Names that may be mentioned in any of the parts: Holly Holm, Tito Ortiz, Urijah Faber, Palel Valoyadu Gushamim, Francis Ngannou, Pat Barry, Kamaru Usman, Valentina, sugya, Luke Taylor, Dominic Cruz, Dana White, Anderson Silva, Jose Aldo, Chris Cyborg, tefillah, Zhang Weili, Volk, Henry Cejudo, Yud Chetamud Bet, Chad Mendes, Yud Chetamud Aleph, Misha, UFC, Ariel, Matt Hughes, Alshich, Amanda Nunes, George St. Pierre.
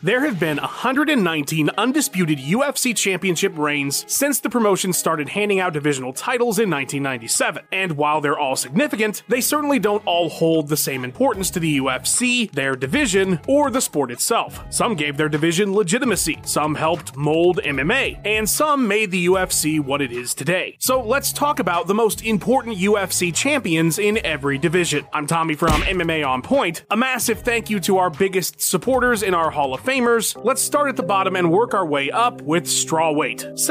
There have been 119 undisputed UFC championship reigns since the promotion started handing out divisional titles in 1997, and while they're all significant, they certainly don't all hold the same importance to the UFC, their division, or the sport itself. Some gave their division legitimacy, some helped mold MMA, and some made the UFC what it is today. So let's talk about the most important UFC champions in every division. I'm Tommy from MMA On Point. A massive thank you to our biggest supporters in our Hall of Famers. Let's start at the bottom and work our way up with strawweight.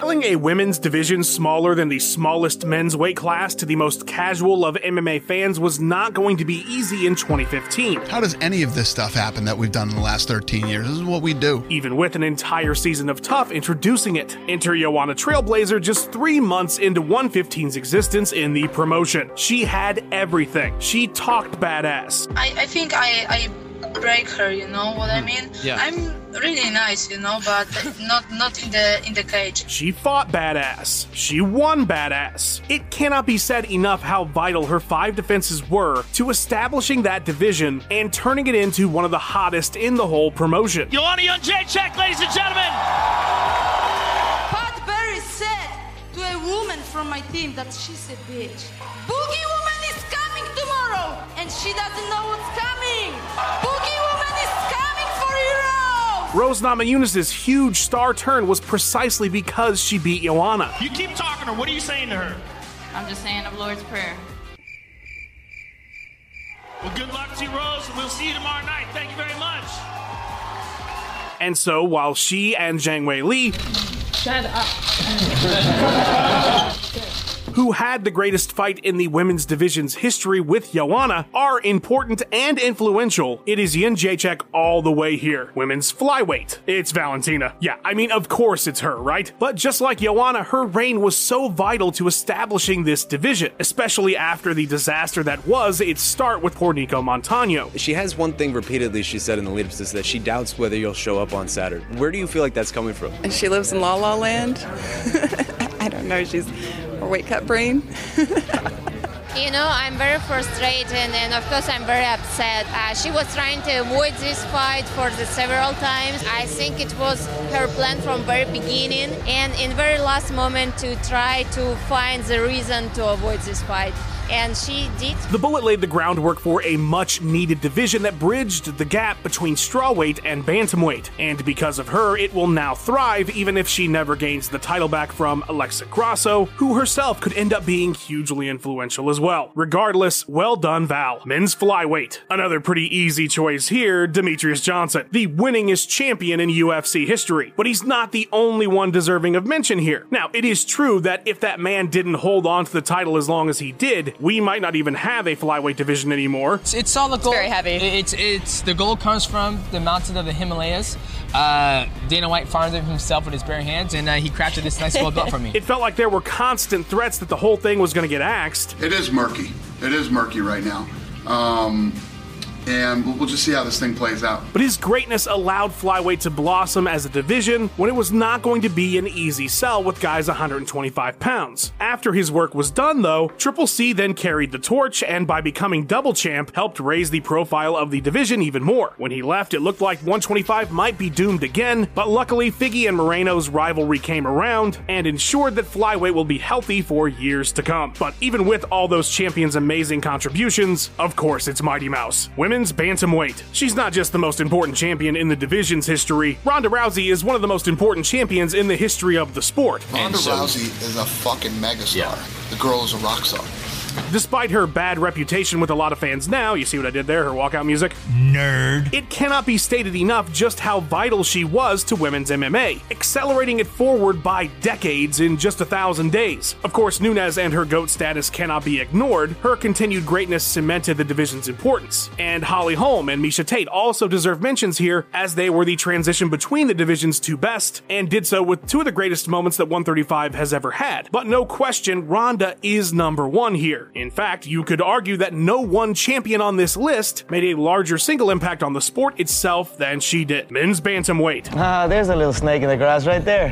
Selling a women's division smaller than the smallest men's weight class to the most casual of MMA fans was not going to be easy in 2015. How does any of this stuff happen that we've done in the last 13 years? This is what we do. Even with an entire season of Tough introducing it. Enter Joanna Trailblazer just 3 months into 115's existence in the promotion. She had everything. She talked badass. I think I break her, you know what I mean? Yeah. I'm really nice, you know, but not in the cage. She fought badass. She won badass. It cannot be said enough how vital her 5 defenses were to establishing that division and turning it into one of the hottest in the whole promotion. Joanna Jędrzejczyk, ladies and gentlemen. Pat Barry said to a woman from my team that she's a bitch. Boogie woman is coming tomorrow, and she doesn't know what's coming. Boogie woman is coming for Europe. Rose Namajunas' huge star turn was precisely because she beat Joanna. You keep talking to her. What are you saying to her? I'm just saying the Lord's Prayer. Well, good luck to you, Rose. We'll see you tomorrow night. Thank you very much. And so, while she and Zhang Weili... Shut up. who had the greatest fight in the women's division's history with Joanna, are important and influential, it is Jędrzejczyk all the way here. Women's flyweight. It's Valentina. Yeah, I mean, of course it's her, right? But just like Joanna, her reign was so vital to establishing this division, especially after the disaster that was its start with poor Nico Montano. She has one thing repeatedly she said in the lead-up to this, that she doubts whether you'll show up on Saturday. Where do you feel like that's coming from? And she lives in La La Land? I don't know, she's... or wake-up brain. You know, I'm very frustrated and of course I'm very upset. She was trying to avoid this fight for the several times. I think it was her plan from very beginning and in very last moment to try to find the reason to avoid this fight. And she did. The bullet laid the groundwork for a much-needed division that bridged the gap between strawweight and bantamweight. And because of her, it will now thrive, even if she never gains the title back from Alexa Grasso, who herself could end up being hugely influential as well. Regardless, well done, Val. Men's flyweight. Another pretty easy choice here, Demetrius Johnson, the winningest champion in UFC history. But he's not the only one deserving of mention here. Now, it is true that if that man didn't hold on to the title as long as he did, we might not even have a flyweight division anymore. It's on the gold. It's very heavy. It's the gold comes from the mountains of the Himalayas. Dana White farmed it himself with his bare hands, and he crafted this nice gold belt for me. It felt like there were constant threats that the whole thing was going to get axed. It is murky. It is murky right now. And we'll just see how this thing plays out. But his greatness allowed flyweight to blossom as a division when it was not going to be an easy sell with guys 125 pounds. After his work was done, though, Triple C then carried the torch and by becoming double champ helped raise the profile of the division even more. When he left, it looked like 125 might be doomed again, but luckily Figgy and Moreno's rivalry came around and ensured that flyweight will be healthy for years to come. But even with all those champions' amazing contributions, of course it's Mighty Mouse. Women bantamweight. She's not just the most important champion in the division's history. Ronda Rousey is one of the most important champions in the history of the sport. Ronda Rousey is a fucking megastar. Yeah. The girl is a rock star. Despite her bad reputation with a lot of fans now, you see what I did there, her walkout music? Nerd. It cannot be stated enough just how vital she was to women's MMA, accelerating it forward by decades in just 1,000 days. Of course, Nunes and her GOAT status cannot be ignored. Her continued greatness cemented the division's importance. And Holly Holm and Miesha Tate also deserve mentions here, as they were the transition between the division's two best, and did so with two of the greatest moments that 135 has ever had. But no question, Ronda is number one here. In fact, you could argue that no one champion on this list made a larger single impact on the sport itself than she did. Men's bantamweight. There's a little snake in the grass right there.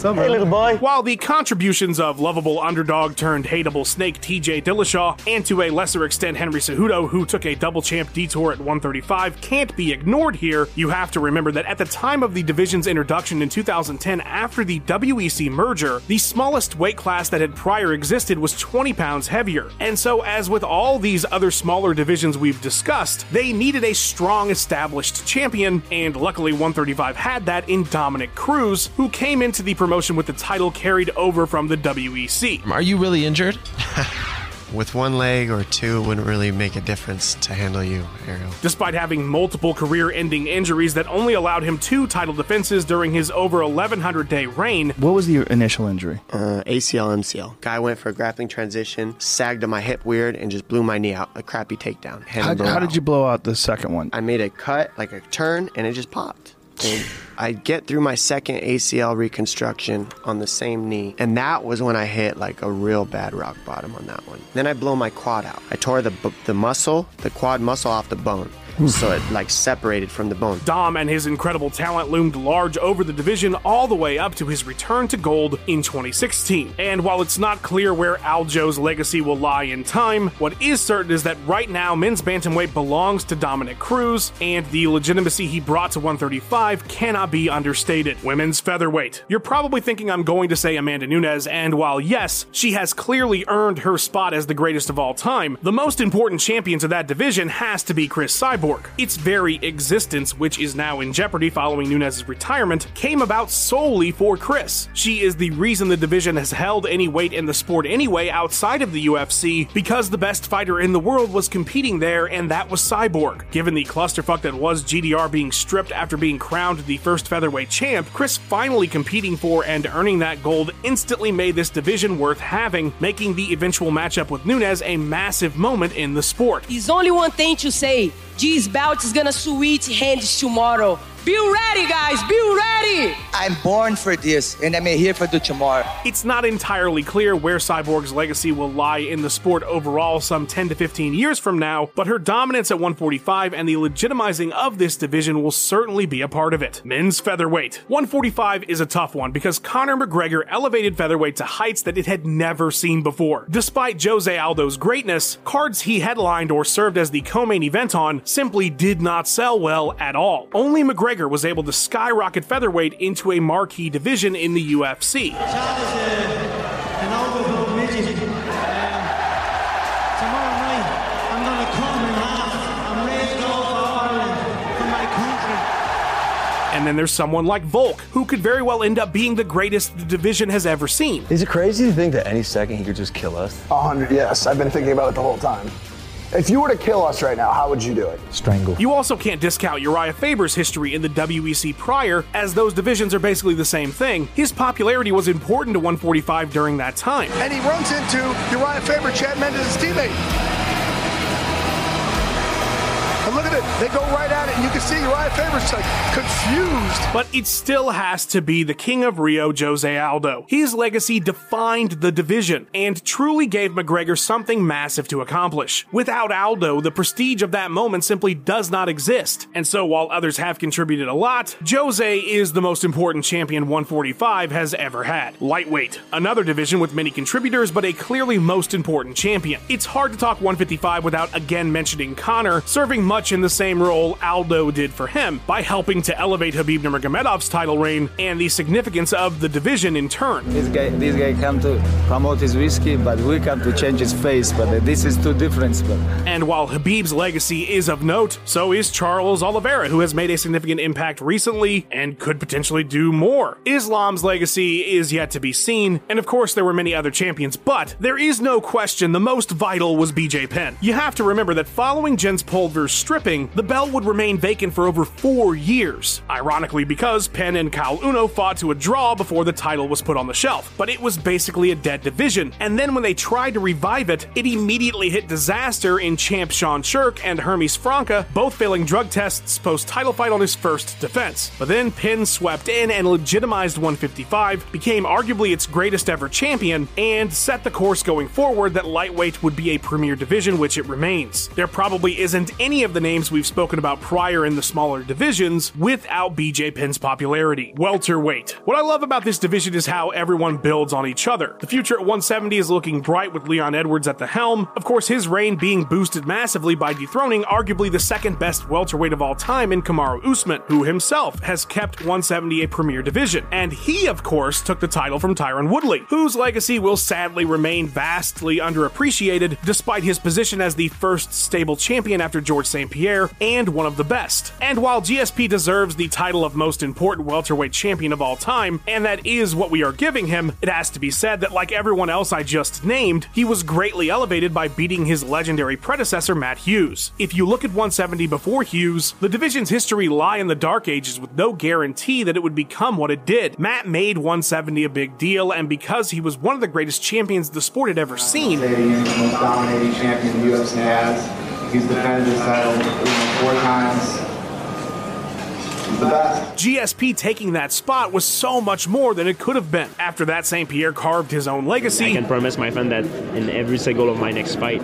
Summer. Hey, little boy. While the contributions of lovable underdog-turned-hateable snake TJ Dillashaw, and to a lesser extent Henry Cejudo, who took a double-champ detour at 135, can't be ignored here, you have to remember that at the time of the division's introduction in 2010 after the WEC merger, the smallest weight class that had prior existed was 20 pounds heavier. And so, as with all these other smaller divisions we've discussed, they needed a strong, established champion, and luckily 135 had that in Dominic Cruz, who came into the promotion with the title carried over from the WEC. Are you really injured? With one leg or two, it wouldn't really make a difference to handle you, Ariel. Despite having multiple career-ending injuries that only allowed him 2 title defenses during his over 1,100-day reign. What was the initial injury? ACL, MCL. Guy went for a grappling transition, sagged on my hip weird, and just blew my knee out. A crappy takedown. How did you blow out the second one? I made a cut, like a turn, and it just popped. And I get through my second ACL reconstruction on the same knee, and that was when I hit like a real bad rock bottom on that one. Then I blow my quad out. I tore the quad muscle off the bone. So it like separated from the bone. Dom and his incredible talent loomed large over the division all the way up to his return to gold in 2016. And while it's not clear where Aljo's legacy will lie in time, what is certain is that right now men's bantamweight belongs to Dominic Cruz, and the legitimacy he brought to 135 cannot be understated. Women's featherweight. You're probably thinking I'm going to say Amanda Nunes, and while yes, she has clearly earned her spot as the greatest of all time, the most important champion to that division has to be Chris Cyborg. Its very existence, which is now in jeopardy following Nunes' retirement, came about solely for Chris. She is the reason the division has held any weight in the sport anyway outside of the UFC, because the best fighter in the world was competing there, and that was Cyborg. Given the clusterfuck that was GDR being stripped after being crowned the first featherweight champ, Chris finally competing for and earning that gold instantly made this division worth having, making the eventual matchup with Nunes a massive moment in the sport. There's only one thing to say. This belt is gonna switch hands tomorrow. Be ready, guys, be ready! I'm born for this, and I'm here for the tomorrow. It's not entirely clear where Cyborg's legacy will lie in the sport overall some 10 to 15 years from now, but her dominance at 145 and the legitimizing of this division will certainly be a part of it. Men's featherweight. 145 is a tough one because Conor McGregor elevated featherweight to heights that it had never seen before. Despite Jose Aldo's greatness, cards he headlined or served as the co-main event on simply did not sell well at all. Only McGregor was able to skyrocket featherweight into a marquee division in the UFC. And then there's someone like Volk, who could very well end up being the greatest the division has ever seen. Is it crazy to think that any second he could just kill us? 100, yes. I've been thinking about it the whole time. If you were to kill us right now, how would you do it? Strangle. You also can't discount Urijah Faber's history in the WEC prior, as those divisions are basically the same thing. His popularity was important to 145 during that time. And he runs into Urijah Faber, Chad Mendes' teammate. And look at it, they go right at it, and you can see Urijah Faber's like confused. But it still has to be the King of Rio, Jose Aldo. His legacy defined the division and truly gave McGregor something massive to accomplish. Without Aldo, the prestige of that moment simply does not exist. And so while others have contributed a lot, Jose is the most important champion 145 has ever had. Lightweight, another division with many contributors, but a clearly most important champion. It's hard to talk 155 without again mentioning Conor, serving much in the the same role Aldo did for him by helping to elevate Khabib Nurmagomedov's title reign and the significance of the division in turn. This guy come to promote his whiskey, but we come to change his face, but this is too different. And while Khabib's legacy is of note, so is Charles Oliveira, who has made a significant impact recently and could potentially do more. Islam's legacy is yet to be seen, and of course there were many other champions, but there is no question the most vital was BJ Penn. You have to remember that following Jens Pulver's stripping, the belt would remain vacant for over 4 years, ironically because Penn and Kyle Uno fought to a draw before the title was put on the shelf, but it was basically a dead division, and then when they tried to revive it, it immediately hit disaster in champ Sean Shirk and Hermes Franca, both failing drug tests post-title fight on his first defense. But then Penn swept in and legitimized 155, became arguably its greatest ever champion, and set the course going forward that lightweight would be a premier division, which it remains. There probably isn't any of the names we've spoken about prior in the smaller divisions without BJ Penn's popularity. Welterweight. What I love about this division is how everyone builds on each other. The future at 170 is looking bright with Leon Edwards at the helm, of course his reign being boosted massively by dethroning arguably the second best welterweight of all time in Kamaru Usman, who himself has kept 170 a premier division, and he of course took the title from Tyron Woodley, whose legacy will sadly remain vastly underappreciated despite his position as the first stable champion after George St. Pierre and one of the best. And while GSP deserves the title of most important welterweight champion of all time, and that is what we are giving him, it has to be said that like everyone else I just named, he was greatly elevated by beating his legendary predecessor Matt Hughes. If you look at 170 before Hughes, the division's history lie in the dark ages with no guarantee that it would become what it did. Matt made 170 a big deal, and because he was one of the greatest champions the sport had ever seen, he's the most dominating champion the UFC has. He's defended his title 4 times. GSP taking that spot was so much more than it could have been. After that, St. Pierre carved his own legacy. I can promise my fan that in every single of my next fight,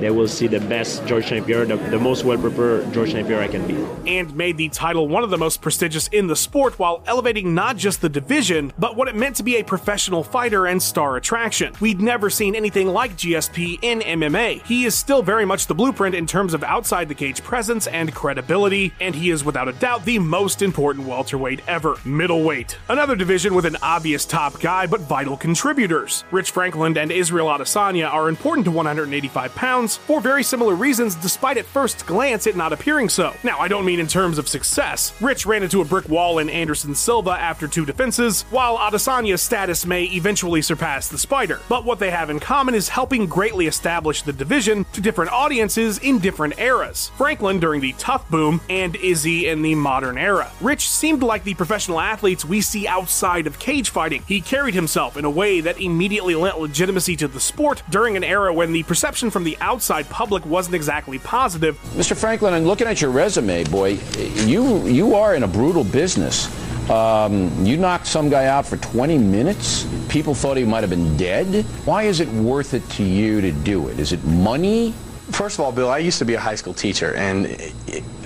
they will see the best George St. Pierre, the most well-prepared George St. Pierre I can be. And made the title one of the most prestigious in the sport while elevating not just the division, but what it meant to be a professional fighter and star attraction. We'd never seen anything like GSP in MMA. He is still very much the blueprint in terms of outside-the-cage presence and credibility, and he is without a doubt the most important welterweight ever. Middleweight. Another division with an obvious top guy, but vital contributors. Rich Franklin and Israel Adesanya are important to 185 pounds, for very similar reasons despite at first glance it not appearing so. Now, I don't mean in terms of success. Rich ran into a brick wall in Anderson Silva after 2 defenses, while Adesanya's status may eventually surpass the Spider. But what they have in common is helping greatly establish the division to different audiences in different eras. Franklin during the tough boom, and Izzy in the modern era. Rich seemed like the professional athletes we see outside of cage fighting. He carried himself in a way that immediately lent legitimacy to the sport during an era when the perception from the outside public wasn't exactly positive. Mr. Franklin, I'm looking at your resume, boy. You are in a brutal business. You knocked some guy out for 20 minutes. People thought he might have been dead. Why is it worth it to you to do it? Is it money? First of all, Bill, I used to be a high school teacher, and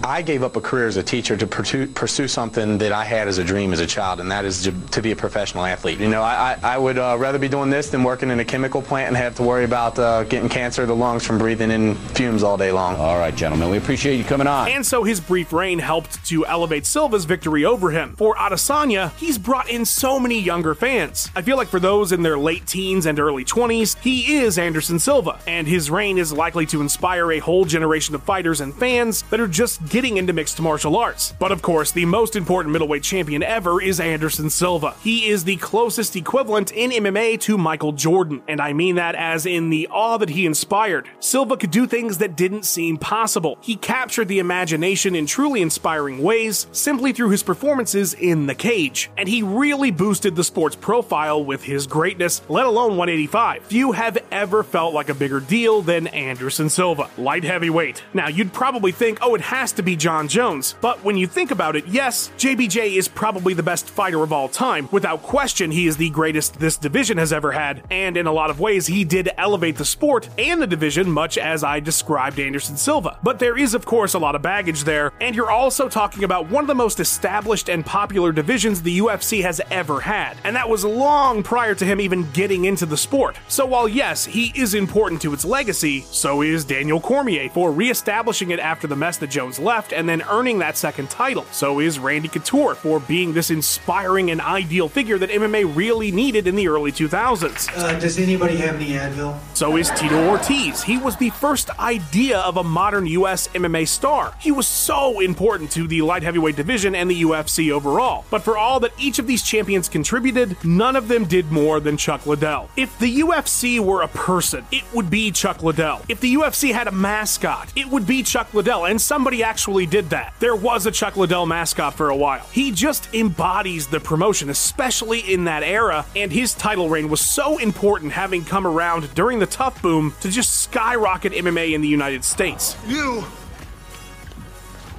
I gave up a career as a teacher to pursue something that I had as a dream as a child, and that is to be a professional athlete. You know, I would rather be doing this than working in a chemical plant and have to worry about getting cancer of the lungs from breathing in fumes all day long. All right, gentlemen, we appreciate you coming on. And so his brief reign helped to elevate Silva's victory over him. For Adesanya, he's brought in so many younger fans. I feel like for those in their late teens and early 20s, he is Anderson Silva, and his reign is likely to inspire a whole generation of fighters and fans that are just getting into mixed martial arts. But of course, the most important middleweight champion ever is Anderson Silva. He is the closest equivalent in MMA to Michael Jordan, and I mean that as in the awe that he inspired. Silva could do things that didn't seem possible. He captured the imagination in truly inspiring ways simply through his performances in the cage, and he really boosted the sport's profile with his greatness, let alone 185. Few have ever felt like a bigger deal than Anderson Silva. Light heavyweight. Now, you'd probably think, oh, it has to be John Jones, but when you think about it, yes, JBJ is probably the best fighter of all time. Without question, he is the greatest this division has ever had, and in a lot of ways, he did elevate the sport and the division, much as I described Anderson Silva. But there is, of course, a lot of baggage there, and you're also talking about one of the most established and popular divisions the UFC has ever had, and that was long prior to him even getting into the sport. So while, yes, he is important to its legacy, so is Daniel Cormier for reestablishing it after the mess that Jones left. left and then earning that second title. So is Randy Couture for being this inspiring and ideal figure that MMA really needed in the early 2000s. Does anybody have any Advil? So is Tito Ortiz. He was the first idea of a modern US MMA star. He was so important to the light heavyweight division and the UFC overall. But for all that each of these champions contributed, none of them did more than Chuck Liddell. If the UFC were a person, it would be Chuck Liddell. If the UFC had a mascot, it would be Chuck Liddell, and somebody actually did that. There was a Chuck Liddell mascot for a while. He just embodies the promotion, especially in that era, and his title reign was so important, having come around during the tough boom to just skyrocket MMA in the United States. You!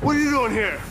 What are you doing here?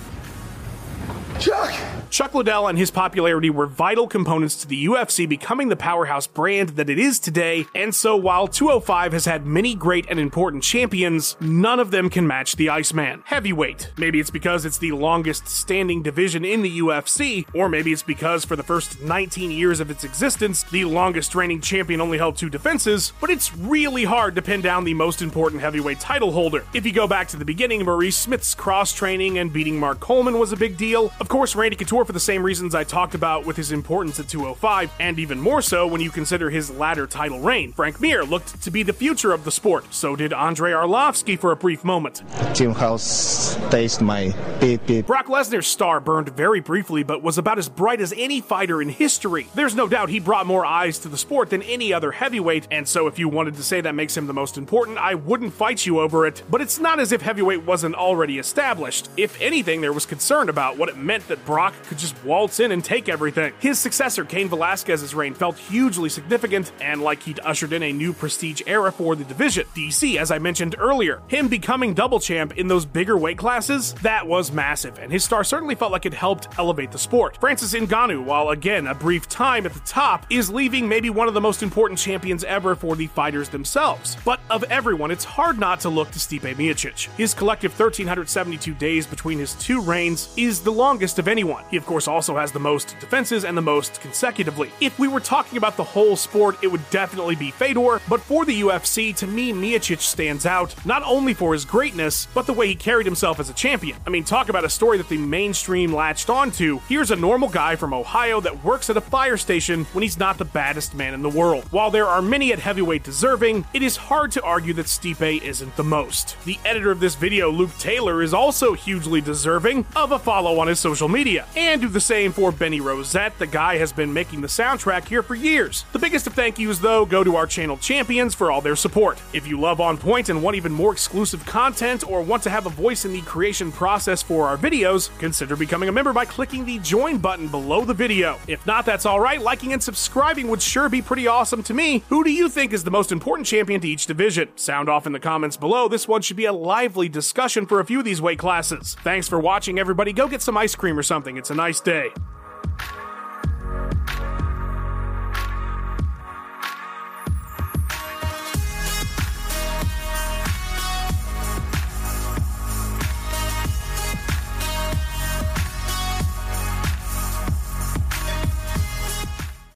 Chuck! Chuck Liddell and his popularity were vital components to the UFC becoming the powerhouse brand that it is today, and so while 205 has had many great and important champions, none of them can match the Iceman. Heavyweight. Maybe it's because it's the longest standing division in the UFC, or maybe it's because for the first 19 years of its existence, the longest reigning champion only held 2 defenses, but it's really hard to pin down the most important heavyweight title holder. If you go back to the beginning, Maurice Smith's cross-training and beating Mark Coleman was a big deal. Of course, Randy Couture, for the same reasons I talked about with his importance at 205, and even more so when you consider his latter title reign. Frank Mir looked to be the future of the sport. So did Andrei Arlovski for a brief moment. Jim House tasted my pee-pee. Brock Lesnar's star burned very briefly, but was about as bright as any fighter in history. There's no doubt he brought more eyes to the sport than any other heavyweight, and so if you wanted to say that makes him the most important, I wouldn't fight you over it. But it's not as if heavyweight wasn't already established. If anything, there was concern about what it meant that Brock could just waltz in and take everything. His successor, Cain Velasquez's reign, felt hugely significant, and like he'd ushered in a new prestige era for the division. DC, as I mentioned earlier, him becoming double champ in those bigger weight classes, that was massive, and his star certainly felt like it helped elevate the sport. Francis Ngannou, while again a brief time at the top, is leaving maybe one of the most important champions ever for the fighters themselves. But of everyone, it's hard not to look to Stipe Miocic. His collective 1,372 days between his 2 reigns is the longest of anyone. He, of course, also has the most defenses and the most consecutively. If we were talking about the whole sport, it would definitely be Fedor, but for the UFC, to me, Miocic stands out, not only for his greatness, but the way he carried himself as a champion. I mean, talk about a story that the mainstream latched onto. Here's a normal guy from Ohio that works at a fire station when he's not the baddest man in the world. While there are many at heavyweight deserving, it is hard to argue that Stipe isn't the most. The editor of this video, Luke Taylor, is also hugely deserving of a follow on his social media. And do the same for Benny Rosette. The guy has been making the soundtrack here for years. The biggest of thank yous, though, go to our channel champions for all their support. If you love On Point and want even more exclusive content, or want to have a voice in the creation process for our videos, consider becoming a member by clicking the join button below the video. If not, that's alright, liking and subscribing would sure be pretty awesome to me. Who do you think is the most important champion to each division? Sound off in the comments below. This one should be a lively discussion for a few of these weight classes. Thanks for watching, everybody. Go get some ice cream or something. It's a nice day.